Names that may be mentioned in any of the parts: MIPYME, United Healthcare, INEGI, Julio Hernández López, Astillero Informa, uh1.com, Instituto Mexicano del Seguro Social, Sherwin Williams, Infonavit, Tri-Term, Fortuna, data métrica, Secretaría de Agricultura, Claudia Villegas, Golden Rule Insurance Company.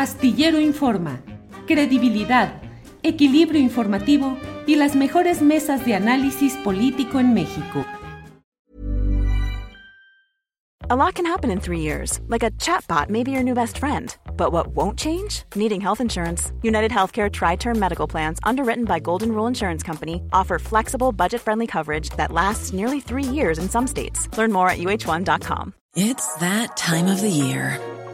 Astillero Informa, credibilidad, equilibrio informativo y las mejores mesas de análisis político en México. A lot can happen in 3 years, like a chatbot may be your new best friend. But what won't change? Needing health insurance. United Healthcare Tri-Term Medical Plans, underwritten by Golden Rule Insurance Company, offer flexible, budget-friendly coverage that lasts nearly 3 years in some states. Learn more at uh1.com. It's that time of the year.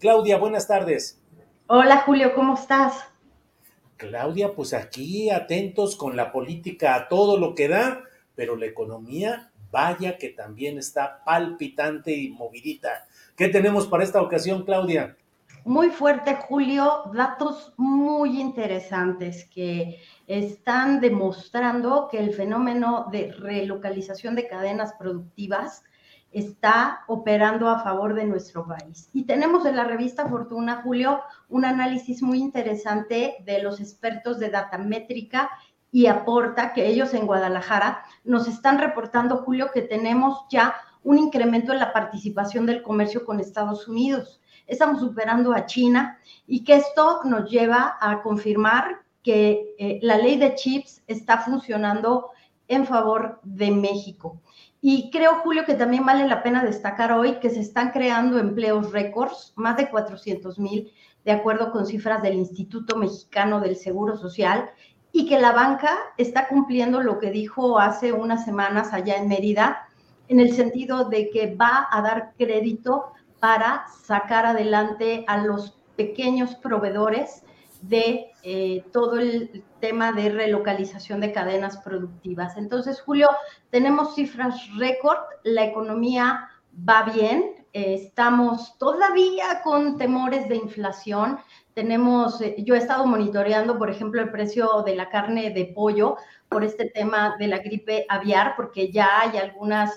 Claudia, buenas tardes. Hola, Julio, ¿cómo estás? Claudia, pues aquí atentos con la política a todo lo que da, pero la economía... Vaya que también está palpitante y movidita. ¿Qué tenemos para esta ocasión, Claudia? Muy fuerte, Julio. Datos muy interesantes que están demostrando que el fenómeno de relocalización de cadenas productivas está operando a favor de nuestro país. Y tenemos en la revista Fortuna, Julio, un análisis muy interesante de los expertos de data métrica y aporta que ellos en Guadalajara nos están reportando, Julio, que tenemos ya un incremento en la participación del comercio con Estados Unidos. Estamos superando a China y que esto nos lleva a confirmar que la ley de chips está funcionando en favor de México. Y creo, Julio, que también vale la pena destacar hoy que se están creando empleos récords, más de 400,000, de acuerdo con cifras del Instituto Mexicano del Seguro Social, y que la banca está cumpliendo lo que dijo hace unas semanas allá en Mérida, en el sentido de que va a dar crédito para sacar adelante a los pequeños proveedores de todo el tema de relocalización de cadenas productivas. Entonces, Julio, tenemos cifras récord, la economía va bien, estamos todavía con temores de inflación. Tenemos, yo he estado monitoreando, por ejemplo, el precio de la carne de pollo por este tema de la gripe aviar, porque ya hay algunas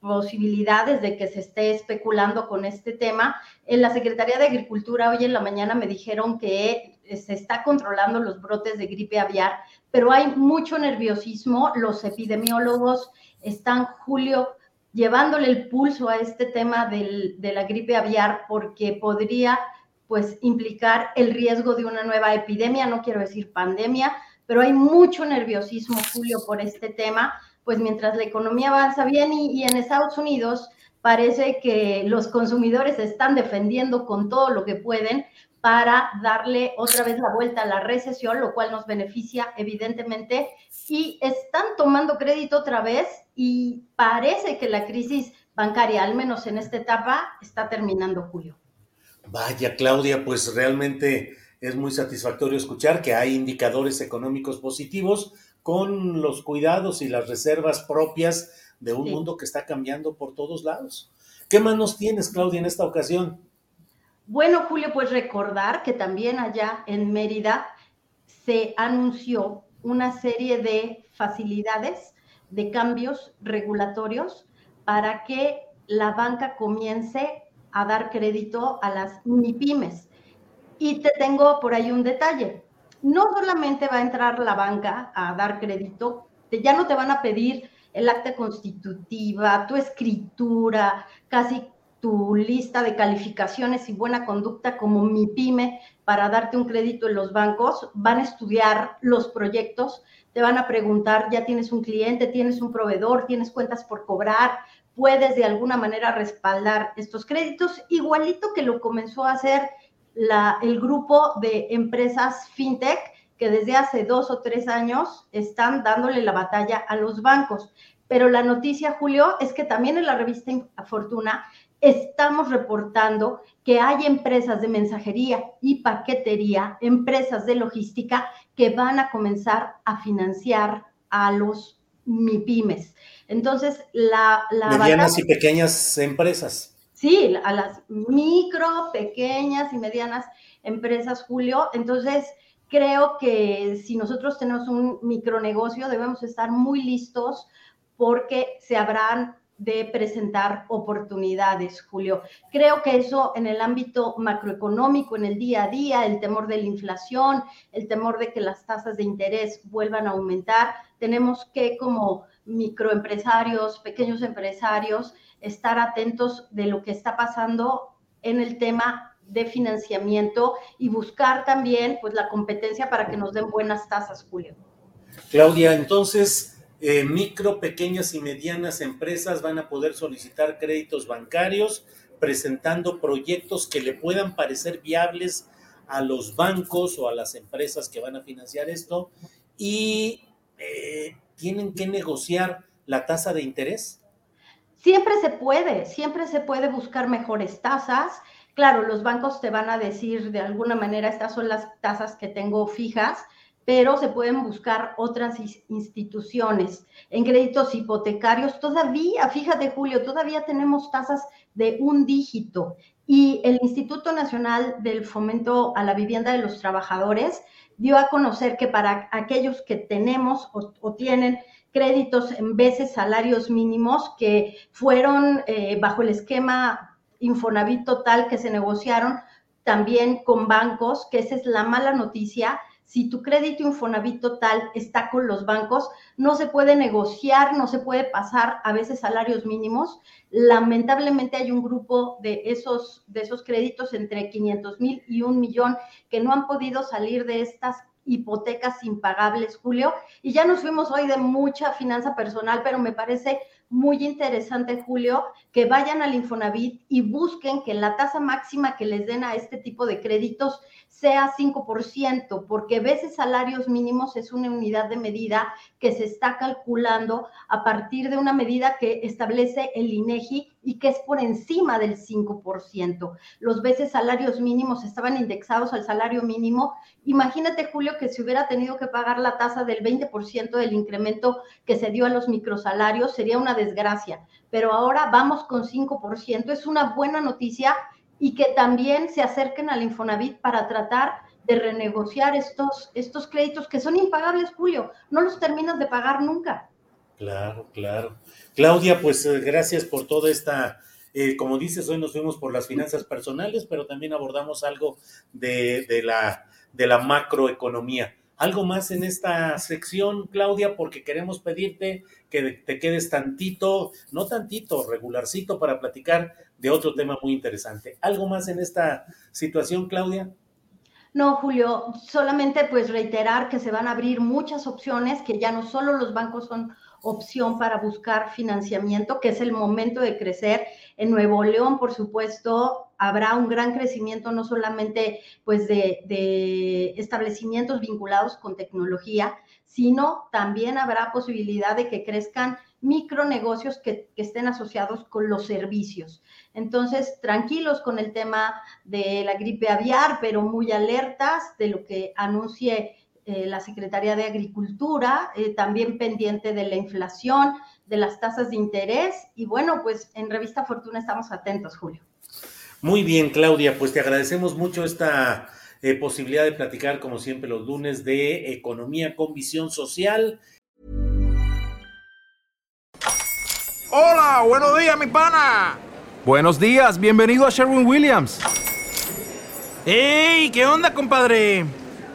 posibilidades de que se esté especulando con este tema. En la Secretaría de Agricultura hoy en la mañana me dijeron que se está controlando los brotes de gripe aviar, pero hay mucho nerviosismo. Los epidemiólogos están, Julio, llevándole el pulso a este tema de la gripe aviar porque podría... pues implicar el riesgo de una nueva epidemia, no quiero decir pandemia, pero hay mucho nerviosismo, Julio, por este tema, pues mientras la economía avanza bien y en Estados Unidos parece que los consumidores se están defendiendo con todo lo que pueden para darle otra vez la vuelta a la recesión, lo cual nos beneficia evidentemente, y están tomando crédito otra vez y parece que la crisis bancaria, al menos en esta etapa, está terminando, Julio. Vaya, Claudia, pues realmente es muy satisfactorio escuchar que hay indicadores económicos positivos con los cuidados y las reservas propias de un mundo que está cambiando por todos lados. ¿Qué más nos tienes, Claudia, en esta ocasión? Bueno, Julio, pues recordar que también allá en Mérida se anunció una serie de facilidades, de cambios regulatorios para que la banca comience a dar crédito a las MIPYMES. Y te tengo por ahí un detalle. No solamente va a entrar la banca a dar crédito, ya no te van a pedir el acta constitutiva, tu escritura, casi tu lista de calificaciones y buena conducta como MIPYME para darte un crédito en los bancos. Van a estudiar los proyectos, te van a preguntar, ¿ya tienes un cliente, tienes un proveedor, tienes cuentas por cobrar? Puedes de alguna manera respaldar estos créditos, igualito que lo comenzó a hacer el grupo de empresas fintech que desde hace 2 o 3 años están dándole la batalla a los bancos. Pero la noticia, Julio, es que también en la revista Fortuna estamos reportando que hay empresas de mensajería y paquetería, empresas de logística que van a comenzar a financiar a los MIPYMES. Entonces, medianas y pequeñas empresas. sí, a las micro, pequeñas y medianas empresas, Julio. Entonces, creo que si nosotros tenemos un micronegocio, debemos estar muy listos porque se habrán de presentar oportunidades, Julio. Creo que eso en el ámbito macroeconómico, en el día a día, el temor de la inflación, el temor de que las tasas de interés vuelvan a aumentar, tenemos que como microempresarios, pequeños empresarios, estar atentos de lo que está pasando en el tema de financiamiento y buscar también pues la competencia para que nos den buenas tasas, Julio. Claudia, entonces, micro, pequeñas y medianas empresas van a poder solicitar créditos bancarios presentando proyectos que le puedan parecer viables a los bancos o a las empresas que van a financiar esto y tienen que negociar la tasa de interés. Siempre se puede buscar mejores tasas. Claro, los bancos te van a decir de alguna manera estas son las tasas que tengo fijas, pero se pueden buscar otras instituciones. En créditos hipotecarios todavía, fíjate, Julio, todavía tenemos tasas de un dígito. Y el Instituto Nacional del Fomento a la Vivienda de los Trabajadores dio a conocer que para aquellos que tenemos o tienen créditos en veces salarios mínimos que fueron bajo el esquema Infonavit total que se negociaron también con bancos, que esa es la mala noticia. Si tu crédito Infonavit total está con los bancos, no se puede negociar, no se puede pasar a veces salarios mínimos. Lamentablemente hay un grupo de esos créditos entre 500,000 y 1,000,000 que no han podido salir de estas hipotecas impagables, Julio. Y ya nos fuimos hoy de mucha finanza personal, pero me parece muy interesante, Julio, que vayan al Infonavit y busquen que la tasa máxima que les den a este tipo de créditos sea 5%, porque veces salarios mínimos es una unidad de medida que se está calculando a partir de una medida que establece el INEGI y que es por encima del 5%. Los veces salarios mínimos estaban indexados al salario mínimo. Imagínate, Julio, que se hubiera tenido que pagar la tasa del 20% del incremento que se dio a los microsalarios, sería una desgracia. Pero ahora vamos con 5%. Es una buena noticia y que también se acerquen al Infonavit para tratar de renegociar estos créditos que son impagables, Julio. No los terminas de pagar nunca. Claro, claro. Claudia, pues gracias por toda esta... como dices, hoy nos fuimos por las finanzas personales, pero también abordamos algo de la macroeconomía. Algo más en esta sección, Claudia, porque queremos pedirte que te quedes regularcito para platicar de otro tema muy interesante. ¿Algo más en esta situación, Claudia? No, Julio, solamente pues reiterar que se van a abrir muchas opciones, que ya no solo los bancos son opción para buscar financiamiento, que es el momento de crecer. En Nuevo León, por supuesto, habrá un gran crecimiento no solamente pues de establecimientos vinculados con tecnología, sino también habrá posibilidad de que crezcan micronegocios que estén asociados con los servicios. Entonces, tranquilos con el tema de la gripe aviar, pero muy alertas de lo que anuncie la Secretaría de Agricultura, también pendiente de la inflación, de las tasas de interés, y bueno, pues en Revista Fortuna estamos atentos, Julio. Muy bien, Claudia, pues te agradecemos mucho esta posibilidad de platicar, como siempre, los lunes de Economía con Visión Social. Hola, buenos días, mi pana. Buenos días, bienvenido a Sherwin Williams. ¡Ey! ¿Qué onda, compadre?